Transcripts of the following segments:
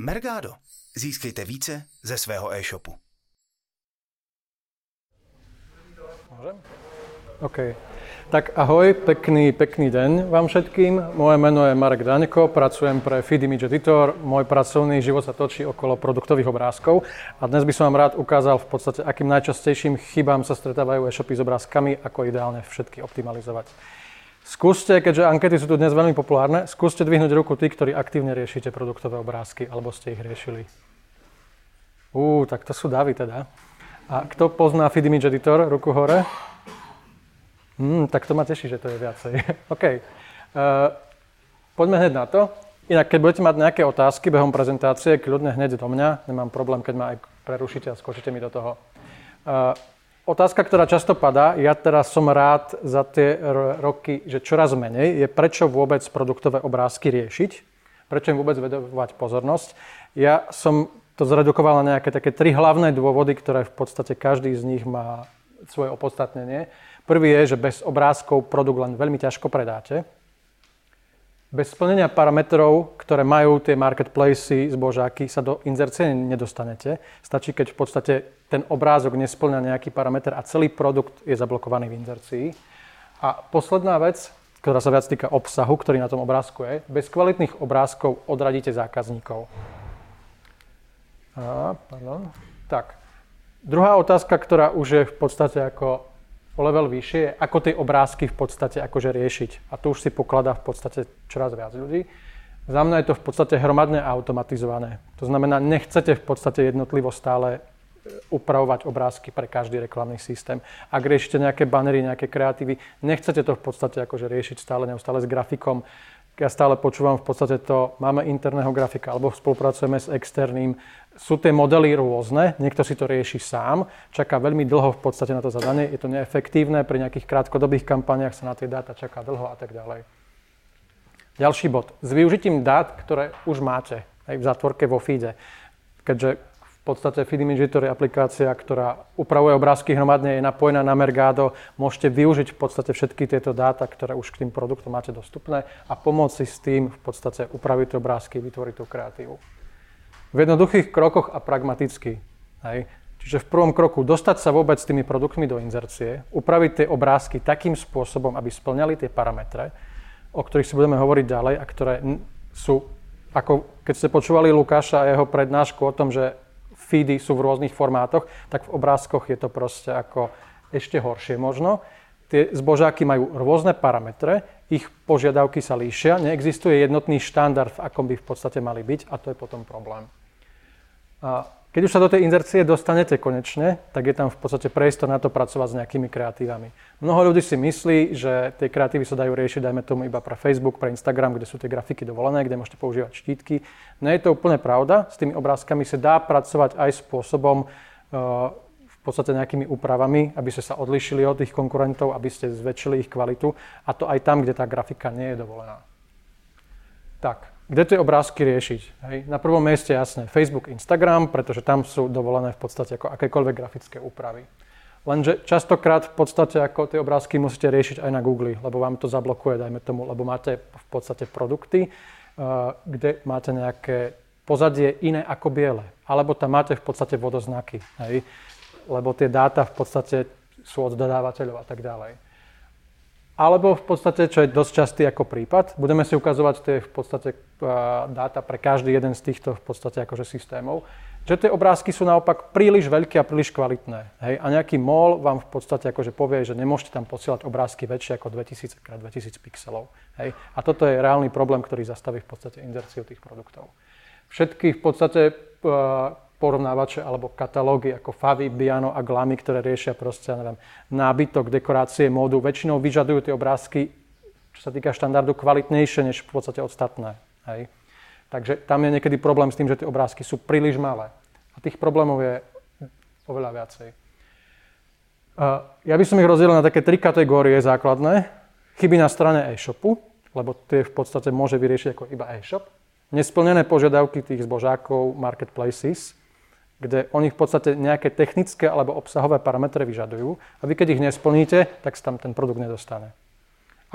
Mergado. Získejte více ze svého e-shopu. Môžem? OK. Tak ahoj, pekný deň vám všetkým. Moje meno je Mark Daňko, pracujem pre Feed image editor. Môj pracovný život sa točí okolo produktových obrázkov a dnes by som vám rád ukázal v podstate, akým najčastejším chybám sa stretávajú e-shopy s obrázkami, ako ideálne všetky optimalizovať. Skúste, keďže ankety sú tu dnes veľmi populárne, skúste dvihnúť ruku tí, ktorí aktívne riešite produktové obrázky, alebo ste ich riešili. Tak to sú davy teda. A kto pozná Feed image editor? Ruku hore. Tak to ma teší, že to je viacej. OK. Poďme hneď na to. Inak, keď budete mať nejaké otázky behom prezentácie, kľudne hneď do mňa. Nemám problém, keď ma aj prerušíte a skočíte mi do toho. Otázka, ktorá často padá, ja teraz som rád za tie roky, že čoraz menej, je prečo vôbec produktové obrázky riešiť, prečo im vôbec vedovať pozornosť. Ja som to zredukoval na nejaké také tri hlavné dôvody, ktoré v podstate každý z nich má svoje opodstatnenie. Prvý je, že bez obrázkov produkt len veľmi ťažko predáte. Bez splnenia parametrov, ktoré majú tie marketplacy, zbožáky, sa do inzercie nedostanete. Stačí, keď v podstate ten obrázok nesplňa nejaký parameter a celý produkt je zablokovaný v inzercii. A posledná vec, ktorá sa viac týka obsahu, ktorý na tom obrázku je, bez kvalitných obrázkov odradíte zákazníkov. Tak. Druhá otázka, ktorá už je v podstate ako o level vyššie, ako tie obrázky v podstate akože riešiť. A tu už si pokladá v podstate čoraz viac ľudí. Za mňa je to v podstate hromadne automatizované. To znamená, nechcete v podstate jednotlivo stále upravovať obrázky pre každý reklamný systém. Ak riešite nejaké banery, nejaké kreatívy, nechcete to v podstate akože riešiť neustále s grafikom. Ja stále počúvam v podstate to, máme interného grafika, alebo spolupracujeme s externým. Sú tie modely rôzne, niekto si to rieši sám, čaká veľmi dlho v podstate na to zadanie, je to neefektívne, pri nejakých krátkodobých kampaniách sa na tie dáta čaká dlho a tak ďalej. Ďalší bod. S využitím dát, ktoré už máte, aj v zátvorke vo feede, keďže v podstate Feed image editor je aplikácia, ktorá upravuje obrázky hromadne, je napojená na Mergado. Môžete využiť v podstate všetky tieto dáta, ktoré už k tým produktom máte dostupné a pomôcť si s tým v podstate upraviť obrázky, vytvoriť tú kreatívu. V jednoduchých krokoch a pragmaticky. Hej. Čiže v prvom kroku dostať sa vôbec s tými produktmi do inzercie, upraviť tie obrázky takým spôsobom, aby splňali tie parametre, o ktorých si budeme hovoriť ďalej a ktoré sú, ako keď ste počúvali Lukáša a jeho prednášku o tom, že feedy sú v rôznych formátoch, tak v obrázkoch je to proste ako ešte horšie možno. Tie zbožáky majú rôzne parametre, ich požiadavky sa líšia, neexistuje jednotný štandard, v akom by v podstate mali byť a to je potom problém. A keď už sa do tej inzercie dostanete konečne, tak je tam v podstate priestor na to pracovať s nejakými kreatívami. Mnoho ľudí si myslí, že tie kreatívy sa dajú riešiť, dajme tomu iba pre Facebook, pre Instagram, kde sú tie grafiky dovolené, kde môžete používať štítky. Nie je to úplne pravda, s tými obrázkami sa dá pracovať aj spôsobom, v podstate nejakými úpravami, aby ste sa odlišili od tých konkurentov, aby ste zväčšili ich kvalitu a to aj tam, kde tá grafika nie je dovolená. Tak. Kde tie obrázky riešiť? Hej. Na prvom mieste jasne Facebook, Instagram, pretože tam sú dovolené v podstate ako akékoľvek grafické úpravy. Lenže častokrát v podstate ako tie obrázky musíte riešiť aj na Google, lebo vám to zablokuje, dajme tomu, lebo máte v podstate produkty, kde máte nejaké pozadie iné ako biele. Alebo tam máte v podstate vodoznaky, hej, lebo tie dáta v podstate sú od dodávateľov a tak ďalej. Alebo v podstate, čo je dosť častý ako prípad, budeme si ukazovať tie v podstate dáta pre každý jeden z týchto v podstate akože systémov, že tie obrázky sú naopak príliš veľké a príliš kvalitné. Hej? A nejaký mall vám v podstate akože povie, že nemôžete tam posielať obrázky väčšie ako 2000x2000 pixelov. Hej? A toto je reálny problém, ktorý zastaví v podstate inzerciu tých produktov. Všetky v podstate porovnávače alebo katalógy ako Favi, Biano a Glami, ktoré riešia proste, neviem, nábytok, dekorácie, módu, väčšinou vyžadujú tie obrázky, čo sa týka štandardu, kvalitnejšie než v podstate ostatné. Hej. Takže tam je niekedy problém s tým, že tie obrázky sú príliš malé. A tých problémov je oveľa viacej. Ja by som ich rozdelil na také tri kategórie základné. Chyby na strane e-shopu, lebo tie v podstate môže vyriešiť ako iba e-shop. Nesplnené požiadavky tých zbožákov, marketplaces, kde oni v podstate nejaké technické alebo obsahové parametre vyžadujú a vy keď ich nesplníte, tak sa tam ten produkt nedostane.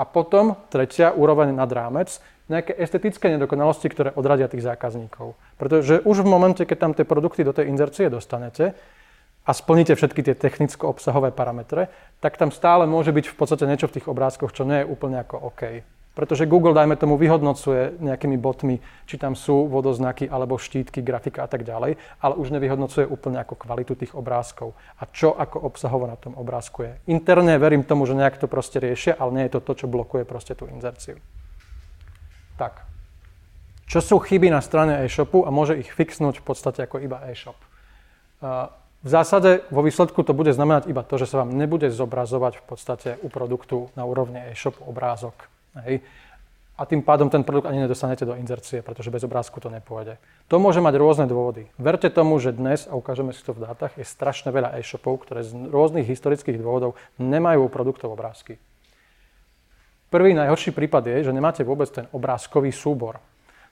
A potom tretia úroveň nad rámec, nejaké estetické nedokonalosti, ktoré odradia tých zákazníkov. Pretože už v momente, keď tam tie produkty do tej inzercie dostanete a splníte všetky tie technicko-obsahové parametre, tak tam stále môže byť v podstate niečo v tých obrázkoch, čo nie je úplne ako OK. Pretože Google, dajme tomu, vyhodnocuje nejakými botmi, či tam sú vodoznaky alebo štítky, grafika a tak ďalej, ale už nevyhodnocuje úplne ako kvalitu tých obrázkov a čo ako obsahovo na tom obrázku je. Interne verím tomu, že nejak to proste riešia, ale nie je to to, čo blokuje proste tú inzerciu. Tak. Čo sú chyby na strane e-shopu a môže ich fixnúť v podstate ako iba e-shop? V zásade vo výsledku to bude znamenať iba to, že sa vám nebude zobrazovať v podstate u produktu na úrovni e-shopu obrázok. Hej. A tým pádom ten produkt ani nedostanete do inzercie, pretože bez obrázku to nepôjde. To môže mať rôzne dôvody. Verte tomu, že dnes, a ukážeme si to v dátach, je strašne veľa e-shopov, ktoré z rôznych historických dôvodov nemajú u produktov obrázky. Prvý najhorší prípad je, že nemáte vôbec ten obrázkový súbor.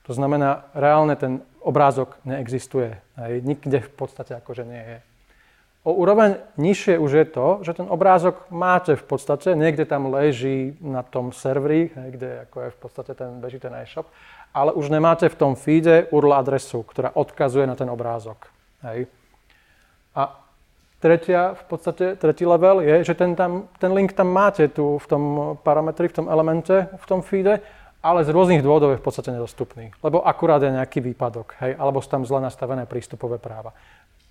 To znamená, reálne ten obrázok neexistuje. Hej. Nikde v podstate akože nie je. O úroveň nižšie už je to, že ten obrázok máte v podstate, niekde tam leží na tom serveri, kde ako je v podstate ten beží ten e-shop, ale už nemáte v tom feede URL adresu, ktorá odkazuje na ten obrázok. Hej. A tretí level je, že ten link tam máte tu v tom parametri, v tom elemente, v tom feede, ale z rôznych dôvodov je v podstate nedostupný, lebo akurát je nejaký výpadok, hej, alebo sú tam zle nastavené prístupové práva.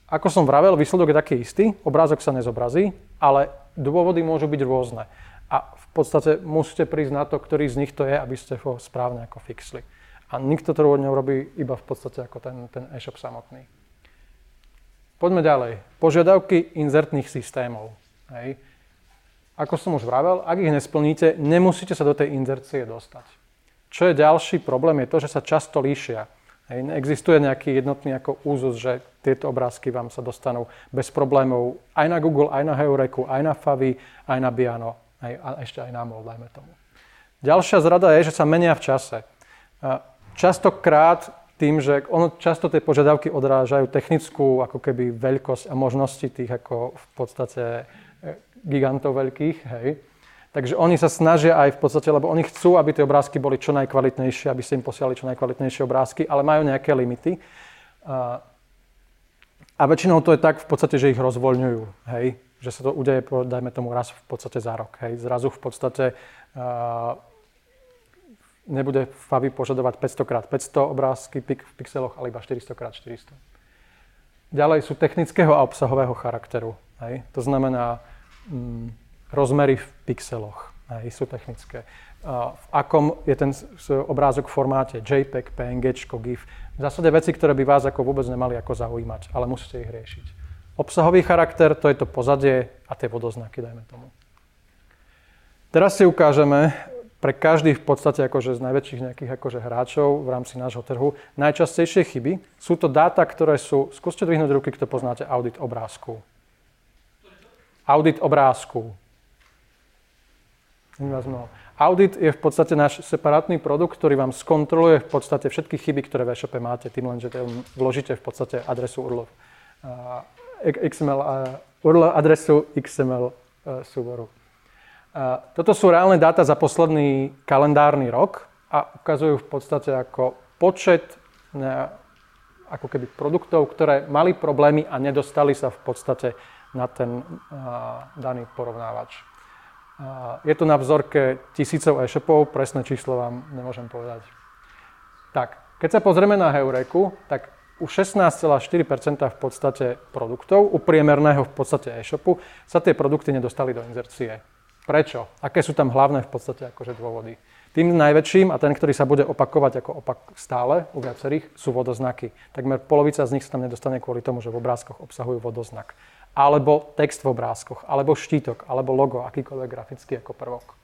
Ako som vravel, výsledok je taký istý, obrázok sa nezobrazí, ale dôvody môžu byť rôzne. A v podstate musíte prísť na to, ktorý z nich to je, aby ste ho správne ako fixli. A nikto to neurobí iba v podstate ako ten e-shop samotný. Poďme ďalej. Požiadavky inzertných systémov. Hej. Ako som už vravel, ak ich nesplníte, nemusíte sa do tej inzercie dostať. Čo je ďalší problém, je to, že sa často líšia. Hej, neexistuje nejaký jednotný ako úzus, že tieto obrázky vám sa dostanú bez problémov aj na Google, aj na Heureku, aj na Favi, aj na Biano, a ešte aj na Mol, dajme tomu. Ďalšia zrada je, že sa menia v čase. Častokrát tým, že často tie požiadavky odrážajú technickú ako keby veľkosť a možnosti tých ako v podstate gigantov veľkých, hej. Takže oni sa snažia aj v podstate, lebo oni chcú, aby tie obrázky boli čo najkvalitnejšie, aby ste im posielali čo najkvalitnejšie obrázky, ale majú nejaké limity. A väčšinou to je tak v podstate, že ich rozvoľňujú, hej? Že sa to udeje, dajme tomu, raz v podstate za rok. Hej? Zrazu v podstate nebude Favi požadovať 500x500 obrázky v pixeloch, ale iba 400x400. Ďalej sú technického a obsahového charakteru. Hej? To znamená... rozmery v pixeloch, hej, sú technické. V akom je ten obrázok v formáte JPEG, PNG, GIF. V zásade veci, ktoré by vás ako vôbec nemali ako zaujímať, ale musíte ich riešiť. Obsahový charakter, to je to pozadie a tie vodoznaky, dajme tomu. Teraz si ukážeme pre každý v podstate akože z najväčších nejakých akože hráčov v rámci nášho trhu najčastejšie chyby. Sú to dáta, ktoré sú... Skúste dvihnúť ruky, kto poznáte audit obrázku. Audit obrázku. Audit je v podstate náš separátny produkt, ktorý vám skontroluje v podstate všetky chyby, ktoré v e-shope máte, tým len, že vložíte v podstate adresu URL, URL adresu XML súboru. Toto sú reálne dáta za posledný kalendárny rok a ukazujú v podstate ako počet ako keby produktov, ktoré mali problémy a nedostali sa v podstate na ten daný porovnávač. Je to na vzorke tisícov e-shopov, presné číslo vám nemôžem povedať. Tak, keď sa pozrieme na Heureku, tak u 16,4% v podstate produktov, u priemerného v podstate e-shopu, sa tie produkty nedostali do inzercie. Prečo? Aké sú tam hlavné v podstate akože dôvody? Tým najväčším a ten, ktorý sa bude opakovať ako opak stále u viacerých, sú vodoznaky. Takmer polovica z nich sa tam nedostane kvôli tomu, že v obrázkoch obsahujú vodoznak, alebo text v obrázkoch, alebo štítok, alebo logo, akýkoľvek grafický ako prvok.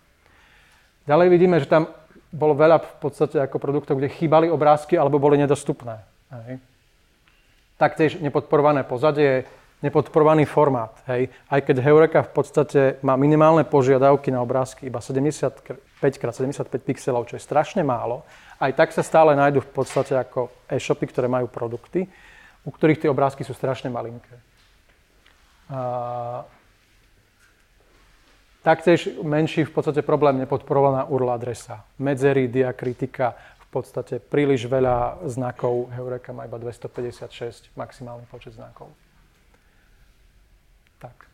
Ďalej vidíme, že tam bolo veľa v podstate ako produktov, kde chýbali obrázky, alebo boli nedostupné. Hej. Taktiež nepodporované pozadie, nepodporovaný formát. Hej. Aj keď Heureka v podstate má minimálne požiadavky na obrázky, iba 75x75 pixelov, čo je strašne málo, aj tak sa stále nájdu v podstate ako e-shopy, ktoré majú produkty, u ktorých tie obrázky sú strašne malinké. Taktiež menší v podstate problém nepodporovaná URL adresa. Medzery, diakritika, v podstate príliš veľa znakov. Heureka má iba 256 maximálny počet znakov. Tak.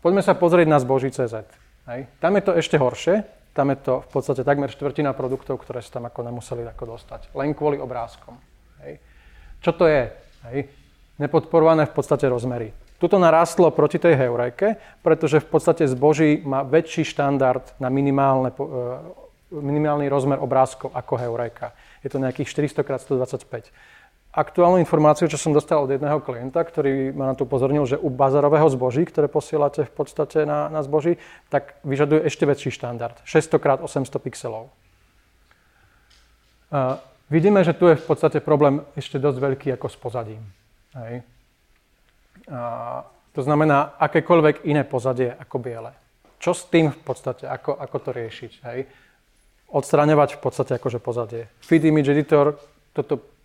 Poďme sa pozrieť na zboží.cz. Tam je to ešte horšie. Tam je to v podstate takmer štvrtina produktov, ktoré sa tam ako nemuseli ako dostať. Len kvôli obrázkom. Hej. Čo to je? Hej. Nepodporované v podstate rozmery. Tuto narastlo proti tej heureke, pretože v podstate zboží má väčší štandard na minimálny rozmer obrázkov ako heureka. Je to nejakých 400x125. Aktuálnu informáciu, čo som dostal od jedného klienta, ktorý ma na to upozornil, že u bazarového zboží, ktoré posielate v podstate na zboží, tak vyžaduje ešte väčší štandard. 600x800 pixelov. Vidíme, že tu je v podstate problém ešte dosť veľký ako s pozadím. Hej. To znamená akékoľvek iné pozadie ako biele. Čo s tým v podstate? Ako to riešiť? Hej? Odstraňovať v podstate akože pozadie. Feed image editor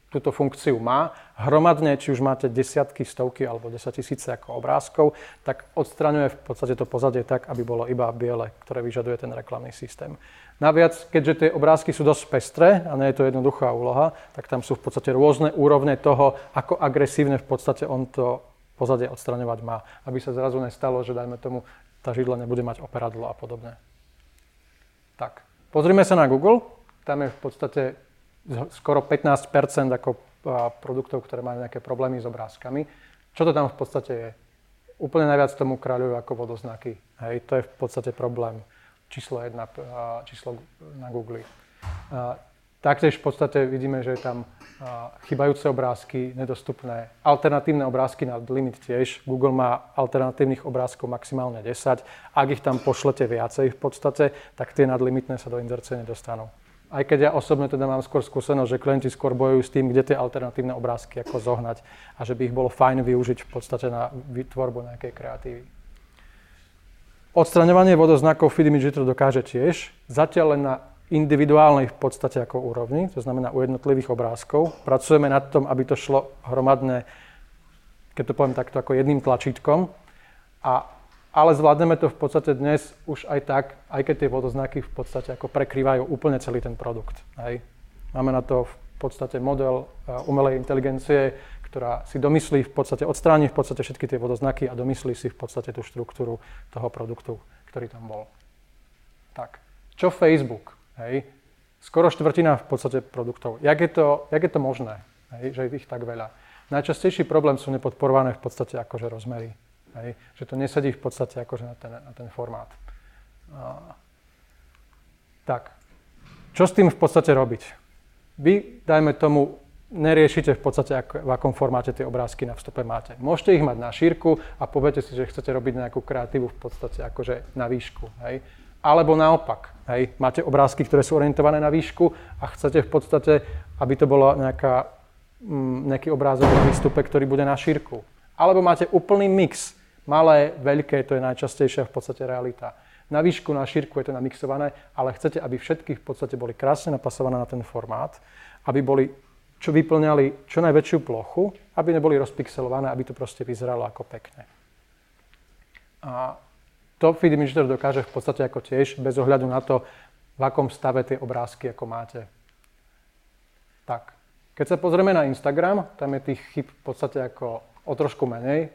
túto funkciu má. Hromadne, či už máte desiatky, stovky alebo 10 000 ako obrázkov, tak odstraňuje v podstate to pozadie tak, aby bolo iba biele, ktoré vyžaduje ten reklamný systém. Naviac, keďže tie obrázky sú dosť pestré a nie je to jednoduchá úloha, tak tam sú v podstate rôzne úrovne toho, ako agresívne v podstate on to pozadie odstraňovať má, aby sa zrazu nestalo, že dajme tomu, tá židla nebude mať operadlo a podobne. Tak, pozrime sa na Google. Tam je v podstate skoro 15% ako produktov, ktoré majú nejaké problémy s obrázkami. Čo to tam v podstate je? Úplne najviac tomu kráľujú ako vodoznaky. Hej, to je v podstate problém číslo 1 na Google. Taktiež v podstate vidíme, že je tam chybajúce obrázky, nedostupné. Alternatívne obrázky na limit tiež. Google má alternatívnych obrázkov maximálne 10. Ak ich tam pošlete viacej v podstate, tak tie nadlimitné sa do inzercie nedostanú. Aj keď ja osobne teda mám skôr skúsenosť, že klienti skôr bojujú s tým, kde tie alternatívne obrázky ako zohnať a že by ich bolo fajn využiť v podstate na vytvorbu nejakej kreatívy. Odstraňovanie vodoznakov Feed image editor dokáže tiež. Zatiaľ len na individuálnej v podstate ako úrovni, to znamená u jednotlivých obrázkov. Pracujeme nad tom, aby to šlo hromadné, keď to poviem takto, ako jedným tlačítkom. Ale zvládneme to v podstate dnes už aj tak, aj keď tie vodoznaky v podstate ako prekrývajú úplne celý ten produkt. Hej. Máme na to v podstate model umelej inteligencie, ktorá si domyslí v podstate, odstráni v podstate všetky tie vodoznaky a domyslí si v podstate tú štruktúru toho produktu, ktorý tam bol. Tak, čo Facebook? Hej. Skoro štvrtina v podstate produktov. Jak je to možné, hej, že je ich tak veľa? Najčastejší problém sú nepodporované v podstate akože rozmery. Hej. Že to nesedí v podstate akože na ten formát. Tak. Čo s tým v podstate robiť? Vy, dajme tomu, neriešite v podstate, v akom formáte tie obrázky na vstupe máte. Môžete ich mať na šírku a poviete si, že chcete robiť nejakú kreatívu v podstate akože na výšku. Hej. Alebo naopak, hej, máte obrázky, ktoré sú orientované na výšku a chcete v podstate, aby to bolo nejaký obrázok na výstupe, ktorý bude na šírku. Alebo máte úplný mix. Malé, veľké, to je najčastejšia v podstate realita. Na výšku, na šírku je to namixované, ale chcete, aby všetky v podstate boli krásne napasované na ten formát, aby boli, čo vyplňali čo najväčšiu plochu, aby neboli rozpixelované, aby to proste vyzeralo ako pekne. A to Feed image editor dokáže v podstate ako tiež, bez ohľadu na to, v akom stave tie obrázky ako máte. Tak, keď sa pozrieme na Instagram, tam je tých chyb v podstate ako o trošku menej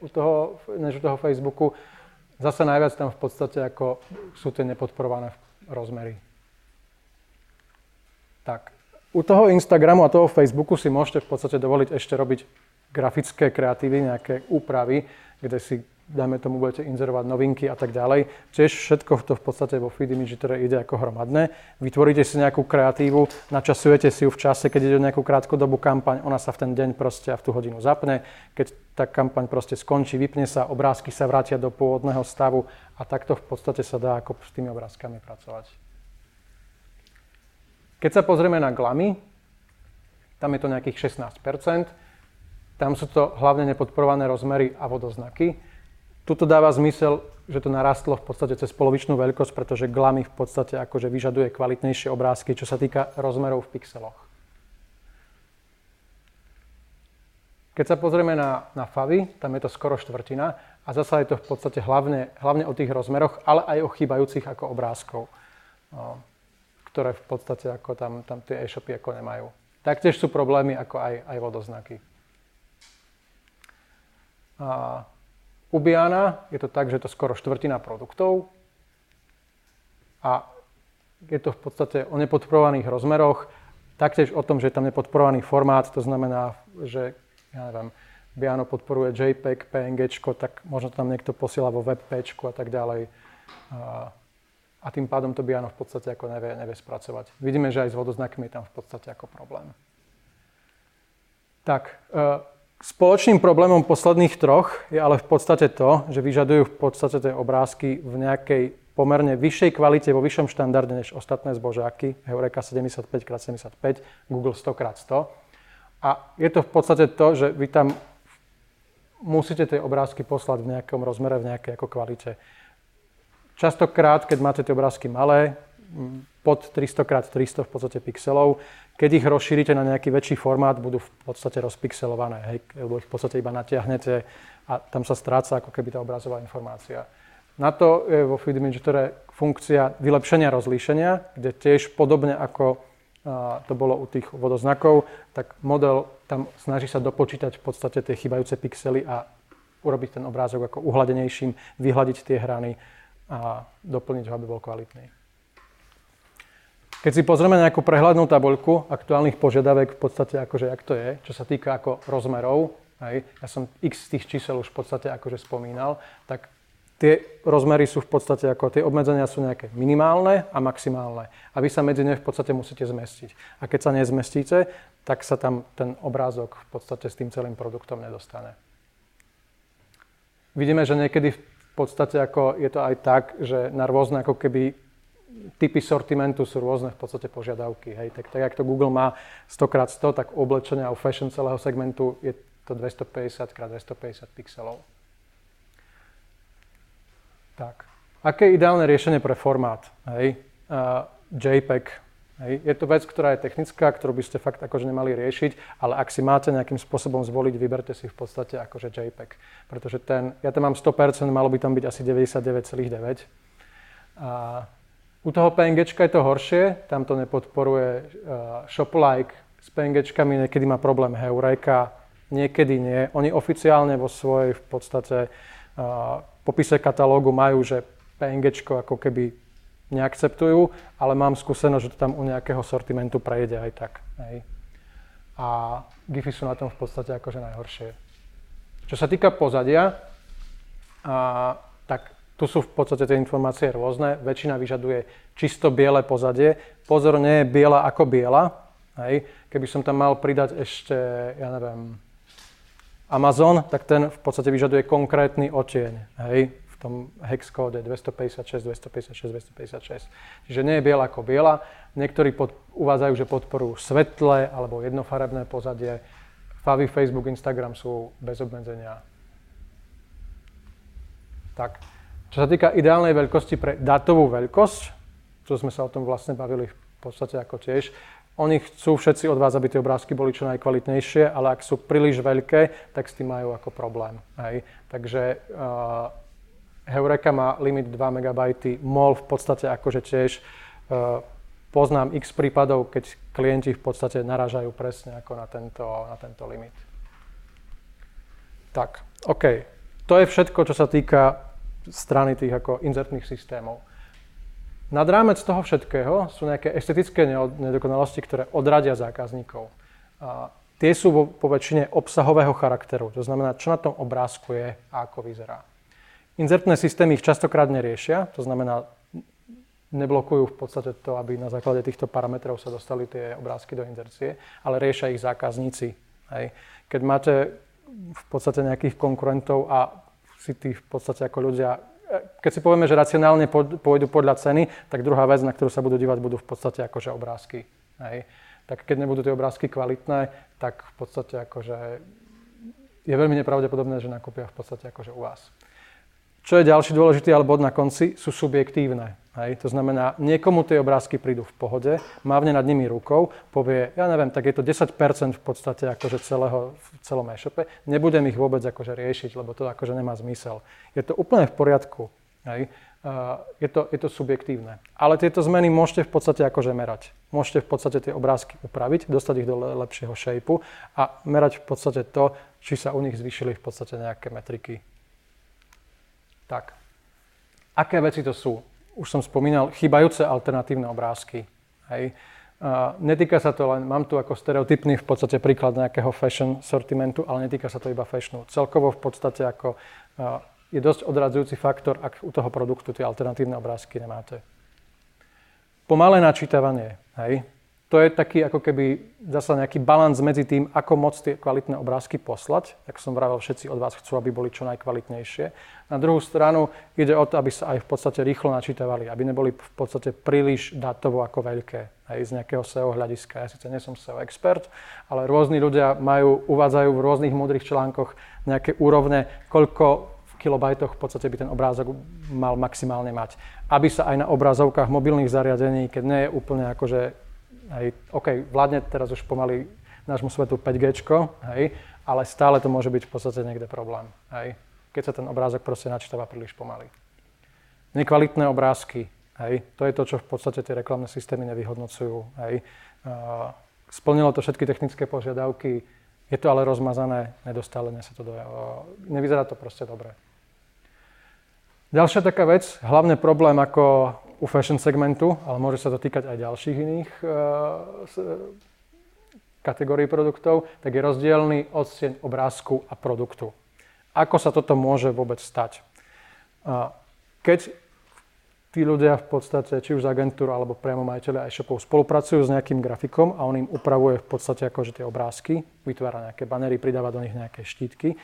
než u toho Facebooku. Zase najviac tam v podstate ako sú tie nepodporované rozmery. Tak, u toho Instagramu a toho Facebooku si môžete v podstate dovoliť ešte robiť grafické kreatívy, nejaké úpravy, kde si dáme tomu, budete inzerovať novinky a tak ďalej. Tiež všetko to v podstate vo Feed image editor ide ako hromadné. Vytvoríte si nejakú kreatívu, načasujete si ju v čase, keď ide o nejakú krátkodobú kampaň, ona sa v ten deň proste a v tú hodinu zapne. Keď tá kampaň proste skončí, vypne sa, obrázky sa vrátia do pôvodného stavu a takto v podstate sa dá ako s tými obrázkami pracovať. Keď sa pozrieme na Glami, tam je to nejakých 16%. Tam sú to hlavne nepodporované rozmery a vodoznaky. Tuto dáva zmysel, že to narastlo v podstate cez polovičnú veľkosť, pretože Glami v podstate akože vyžaduje kvalitnejšie obrázky, čo sa týka rozmerov v pixeloch. Keď sa pozrieme na Favi, tam je to skoro štvrtina a zasa je to v podstate hlavne o tých rozmeroch, ale aj o chýbajúcich ako obrázkov, ktoré v podstate ako tam tie e-shopy ako nemajú. Taktiež sú problémy ako aj vodoznaky. A u Biana je to tak, že je to skoro štvrtina produktov a je to v podstate o nepodporovaných rozmeroch, taktiež o tom, že je tam nepodporovaný formát, to znamená, že ja neviem, Biano podporuje JPEG, PNG, tak možno tam niekto posiela vo webp a tak ďalej. A tým pádom to Biano v podstate ako nevie spracovať. Vidíme, že aj s vodoznakmi je tam v podstate ako problém. Tak, spoločným problémom posledných troch je ale v podstate to, že vyžadujú v podstate tie obrázky v nejakej pomerne vyššej kvalite, vo vyššom štandarde než ostatné zbožáky. Heureka 75x75, Google 100x100. A je to v podstate to, že vy tam musíte tie obrázky poslať v nejakom rozmere, v nejakej ako kvalite. Častokrát, keď máte tie obrázky malé, pod 300x300 v podstate pixelov, keď ich rozšírite na nejaký väčší formát, budú v podstate rozpixelované, hej, lebo ich v podstate iba natiahnete a tam sa stráca ako keby tá obrazová informácia. Na to je vo Feed image editor funkcia vylepšenia rozlíšenia, kde tiež podobne ako to bolo u tých vodoznakov, tak model tam snaží sa dopočítať v podstate tie chýbajúce pixely a urobiť ten obrázok ako uhladenejším, vyhľadiť tie hrany a doplniť ho, aby bol kvalitný. Keď si pozrieme na nejakú prehľadnú tabuľku aktuálnych požiadavek v podstate akože jak to je, čo sa týka ako rozmerov, hej, ja som x z tých čísel už v podstate akože spomínal, tak tie rozmery sú v podstate ako, tie obmedzenia sú nejaké minimálne a maximálne. A vy sa medzi ne v podstate musíte zmestiť. A keď sa nezmestíte, tak sa tam ten obrázok v podstate s tým celým produktom nedostane. Vidíme, že niekedy v podstate ako je to aj tak, že na rôzne ako keby typy sortimentu sú rôzne v podstate požiadavky. Hej. Tak jak to Google má 100x100, tak oblečenia a fashion celého segmentu je to 250x250 pixelov. Tak. Aké je ideálne riešenie pre formát? Hej? JPEG. Hej? Je to vec, ktorá je technická, ktorú by ste fakt akože nemali riešiť, ale ak si máte nejakým spôsobom zvoliť, vyberte si v podstate akože JPEG. Pretože ja tam mám 100%, malo by tam byť asi 99,9. U toho PNGčka je to horšie, tam to nepodporuje Shoplike. S PNGčkami niekedy má problém Heureka, niekedy nie. Oni oficiálne vo svojej v podstate popise katalógu majú, že PNGčko ako keby neakceptujú, ale mám skúsenosť, že to tam u nejakého sortimentu prejde aj tak. Hej. A GIFy sú na tom v podstate akože najhoršie. Čo sa týka pozadia, tak tu sú v podstate tie informácie rôzne. Väčšina vyžaduje čisto biele pozadie. Pozor, nie je biela ako biela. Hej. Keby som tam mal pridať ešte, ja neviem, Amazon, tak ten v podstate vyžaduje konkrétny odtieň, hej, v tom hex kóde 256, 256, 256. Čiže nie je biela ako biela. Niektorí uvádzajú, že podporujú svetlé alebo jednofarebné pozadie. Favi, Facebook, Instagram sú bez obmedzenia. Tak, čo sa týka ideálnej veľkosti pre datovú veľkosť, čo sme sa o tom vlastne bavili v podstate ako tiež, oni chcú všetci od vás, aby tie obrázky boli čo najkvalitnejšie, ale ak sú príliš veľké, tak s tým majú ako problém. Hej. Takže Heureka má limit 2 MB, MOL v podstate akože tiež poznám x prípadov, keď klienti v podstate narážajú presne ako na tento limit. Tak, OK. To je všetko, čo sa týka strany tých ako inzertných systémov. Nad rámec toho všetkého sú nejaké estetické nedokonalosti, ktoré odradia zákazníkov. A tie sú po väčšine obsahového charakteru, to znamená, čo na tom obrázku je a ako vyzerá. Inzertné systémy ich častokrát neriešia, to znamená, neblokujú v podstate to, aby na základe týchto parametrov sa dostali tie obrázky do inzercie, ale riešia ich zákazníci. Hej. Keď máte v podstate nejakých konkurentov a si tí v podstate ako ľudia, keď si povieme, že racionálne pôjdu podľa ceny, tak druhá vec, na ktorú sa budú dívať, budú v podstate akože obrázky. Hej. Tak keď nebudú tie obrázky kvalitné, tak v podstate akože je veľmi nepravdepodobné, že nakúpia v podstate akože u vás. Čo je ďalší dôležitý bod na konci, sú subjektívne. Hej. To znamená, niekomu tie obrázky prídu v pohode, mávne nad nimi rukou, povie, ja neviem, tak je to 10% v podstate akože v celom e-shope. Nebudem ich vôbec akože riešiť, lebo to akože nemá zmysel. Je to úplne v poriadku. Hej. Je to subjektívne. Ale tieto zmeny môžete v podstate akože merať. Môžete v podstate tie obrázky upraviť, dostať ich do lepšieho shapeu a merať v podstate to, či sa u nich zvýšili v podstate nejaké metriky. Tak. Aké veci to sú? Už som spomínal, chýbajúce alternatívne obrázky. Hej. Netýka sa to len, mám tu ako stereotypný v podstate príklad nejakého fashion sortimentu, ale netýka sa to iba fashionu. Celkovo v podstate ako... je dosť odradzujúci faktor, ak u toho produktu tie alternatívne obrázky nemáte. Pomalé načítavanie, hej. To je taký ako keby zasa nejaký balans medzi tým, ako moc tie kvalitné obrázky poslať. Jak som vravel, všetci od vás chcú, aby boli čo najkvalitnejšie. Na druhú stranu ide o to, aby sa aj v podstate rýchlo načítavali, aby neboli v podstate príliš dátovo ako veľké, hej, z nejakého SEO hľadiska. Ja síce nie som SEO expert, ale rôzni ľudia uvádzajú v rôznych múdrych článkoch nejaké úrovne, koľko kilobajtoch v podstate by ten obrázok mal maximálne mať. Aby sa aj na obrazovkách mobilných zariadení, keď nie je úplne akože, hej, OK, vládne teraz už pomaly nášmu svetu 5Gčko, hej, ale stále to môže byť v podstate niekde problém, hej, keď sa ten obrázok proste načítava príliš pomaly. Nekvalitné obrázky, hej, to je to, čo v podstate tie reklamné systémy nevyhodnocujú, hej. Splnilo to všetky technické požiadavky, je to ale rozmazané, nevyzerá to proste dobre. Ďalšia taká vec, hlavne problém ako u fashion segmentu, ale môže sa to týkať aj ďalších iných kategórií produktov, tak je rozdielný odstieň obrázku a produktu. Ako sa toto môže vôbec stať? Keď tí ľudia v podstate, či už z agentúr alebo priamo majiteľia e-shopov spolupracujú s nejakým grafikom a on im upravuje v podstate akože tie obrázky, vytvára nejaké banery, pridáva do nich nejaké štítky.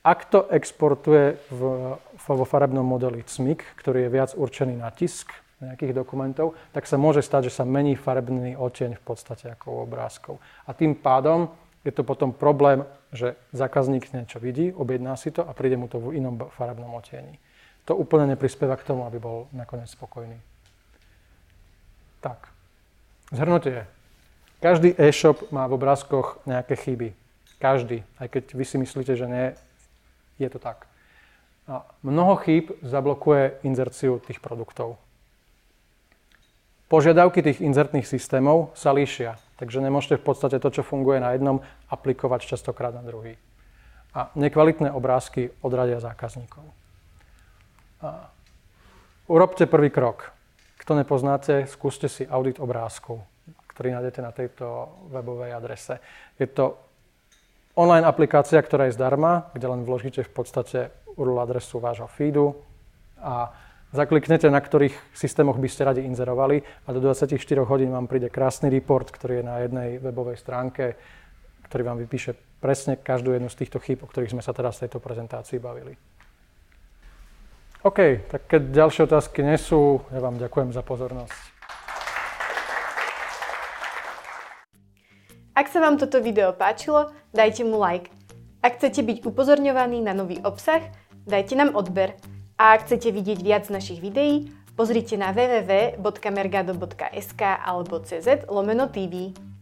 Ak to exportuje vo farebnom modeli CMYK, ktorý je viac určený na tisk nejakých dokumentov, tak sa môže stať, že sa mení farebný odtieň v podstate ako obrázkov. A tým pádom je to potom problém, že zákazník niečo vidí, objedná si to a príde mu to v inom farebnom odtieni. To úplne neprispieva k tomu, aby bol nakoniec spokojný. Tak, zhrnutie. Každý e-shop má v obrázkoch nejaké chyby. Každý, aj keď vy si myslíte, že nie, je to tak. A mnoho chýb zablokuje inzerciu tých produktov. Požiadavky tých inzertných systémov sa líšia, takže nemôžete v podstate to, čo funguje na jednom, aplikovať častokrát na druhý. A nekvalitné obrázky odradia zákazníkov. Urobte prvý krok. Kto nepoznáte, skúste si audit obrázku, ktorý nájdete na tejto webovej adrese. Je to online aplikácia, ktorá je zdarma, kde len vložíte v podstate URL adresu vášho feedu a zakliknete, na ktorých systémoch by ste radi inzerovali a do 24 hodín vám príde krásny report, ktorý je na jednej webovej stránke, ktorý vám vypíše presne každú jednu z týchto chýb, o ktorých sme sa teraz v tejto prezentácii bavili. OK, tak keď ďalšie otázky nie sú, ja vám ďakujem za pozornosť. Ak sa vám toto video páčilo, dajte mu like. Ak chcete byť upozorňovaní na nový obsah, dajte nám odber. A ak chcete vidieť viac našich videí, pozrite na www.mergado.sk alebo cz/tv.